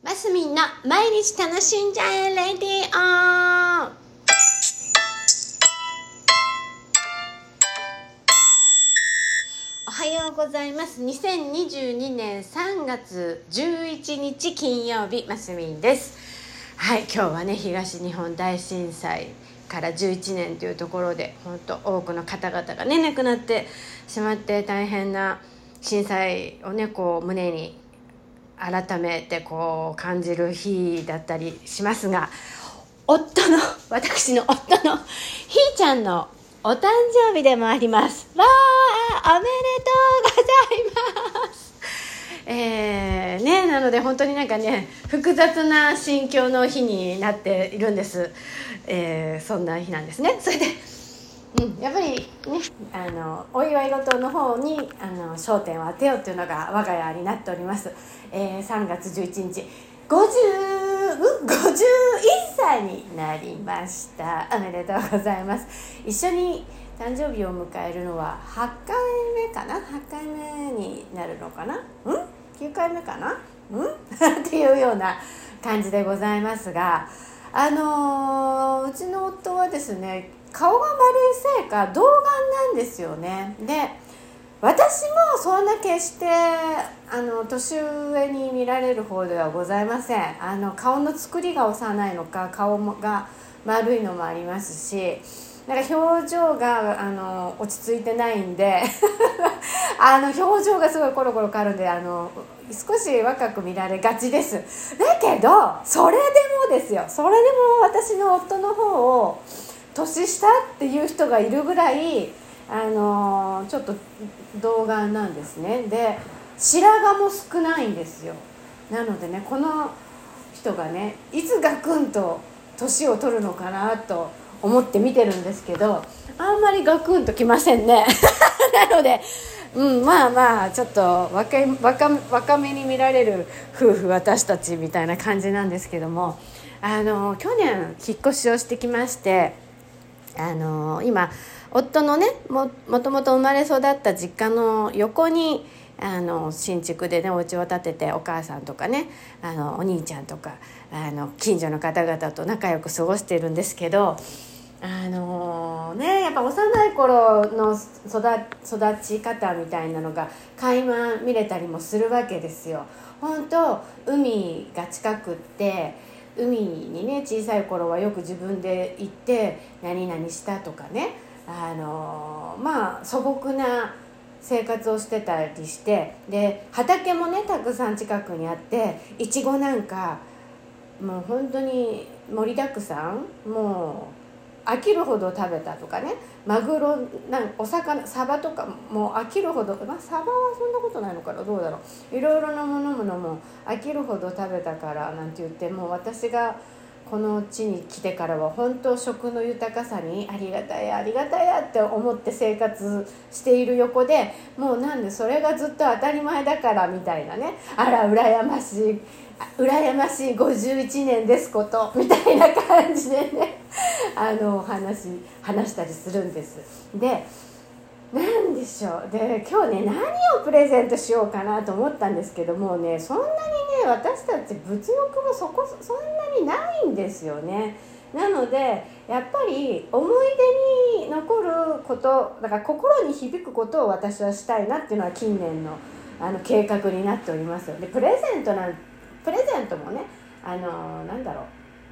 マスミンの毎日楽しんじゃえレディオ。おはようございます。2022年3月11日金曜日、マスミンです。はい、今日はね、東日本大震災から11年というところで、本当多くの方々がね亡くなってしまって、大変な震災をねこう胸に改めてこう感じる日だったりしますが、私の夫のひーちゃんのお誕生日でもあります。わー、おめでとうございます。なので本当になんかね複雑な心境の日になっているんです、そんな日なんですね。それで、やっぱりね、お祝い事の方に焦点を当てようというのが我が家になっております。3月11日、51歳になりました。おめでとうございます。一緒に誕生日を迎えるのは8回目かな ?8 回目になるのかな ?9 回目かなっていうような感じでございますが、うちの夫はですね、顔が丸いせいか童顔なんですよね。で、私もそんな決して年上に見られる方ではございません。顔の作りが幼いのか、顔が丸いのもありますし、なんか表情が落ち着いてないんで表情がすごいコロコロ変わるんで、少し若く見られがちです。だけどそれでもですよ、それでも私の夫の方を年下っていう人がいるぐらいちょっと童顔なんですね。で、白髪も少ないんですよ。なのでね、この人がねいつガクンと年を取るのかなと思って見てるんですけど、あんまりガクンときませんねなので、まあちょっと若めに見られる夫婦、私たちみたいな感じなんですけども、去年引っ越しをしてきまして、今夫のね もともと生まれ育った実家の横に新築でねお家を建てて、お母さんとかねお兄ちゃんとか近所の方々と仲良く過ごしているんですけど、やっぱ幼い頃の 育ち方みたいなのが垣間見れたりもするわけですよ。本当海が近くって、海にね小さい頃はよく自分で行って何々したとかね、素朴な生活をしてたりして、で畑もねたくさん近くにあって、いちごなんかもう本当に盛りだくさん、もう飽きるほど食べたとかね、マグロなんかお魚サバとかもう飽きるほど、サバはそんなことないのかな、どうだろう、いろいろなものも飽きるほど食べたからなんて言って、もう私がこの地に来てからは本当食の豊かさにありがたいやって思って生活している横で、もうなんでそれがずっと当たり前だからみたいなね、あら羨ましい51年ですことみたいな感じでね話したりするんです。で、なんでしょう、で今日ね何をプレゼントしようかなと思ったんですけどもね、そんなにね私たち物欲もそんなにないんですよね。なのでやっぱり思い出に残ること、だから心に響くことを私はしたいなっていうのは近年の計画になっております。で、プレゼントもね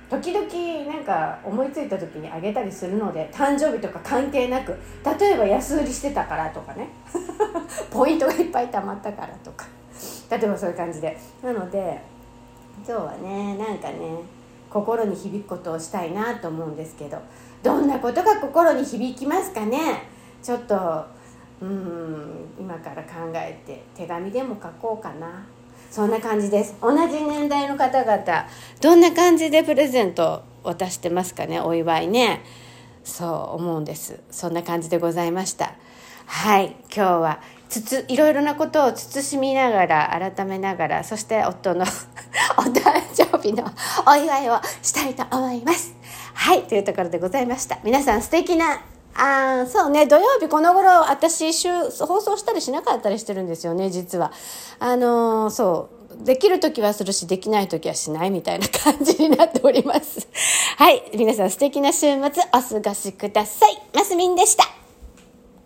時々なんか思いついた時にあげたりするので、誕生日とか関係なく、例えば安売りしてたからとかねポイントがいっぱい貯まったからとか、例えばそういう感じで、なので今日はねなんかね心に響くことをしたいなと思うんですけど、どんなことが心に響きますかね。ちょっと今から考えて手紙でも書こうかな、そんな感じです。同じ年代の方々、どんな感じでプレゼントを渡してますかね、お祝いね。そう思うんです。そんな感じでございました。はい、今日はいろいろなことを慎みながら、改めながら、そして夫のお誕生日のお祝いをしたいと思います。はい、というところでございました。皆さん素敵なそうね、土曜日この頃私放送したりしなかったりしてるんですよね、実は。できるときはするし、できないときはしないみたいな感じになっております。はい、皆さん素敵な週末お過ごしください。ますみんでした。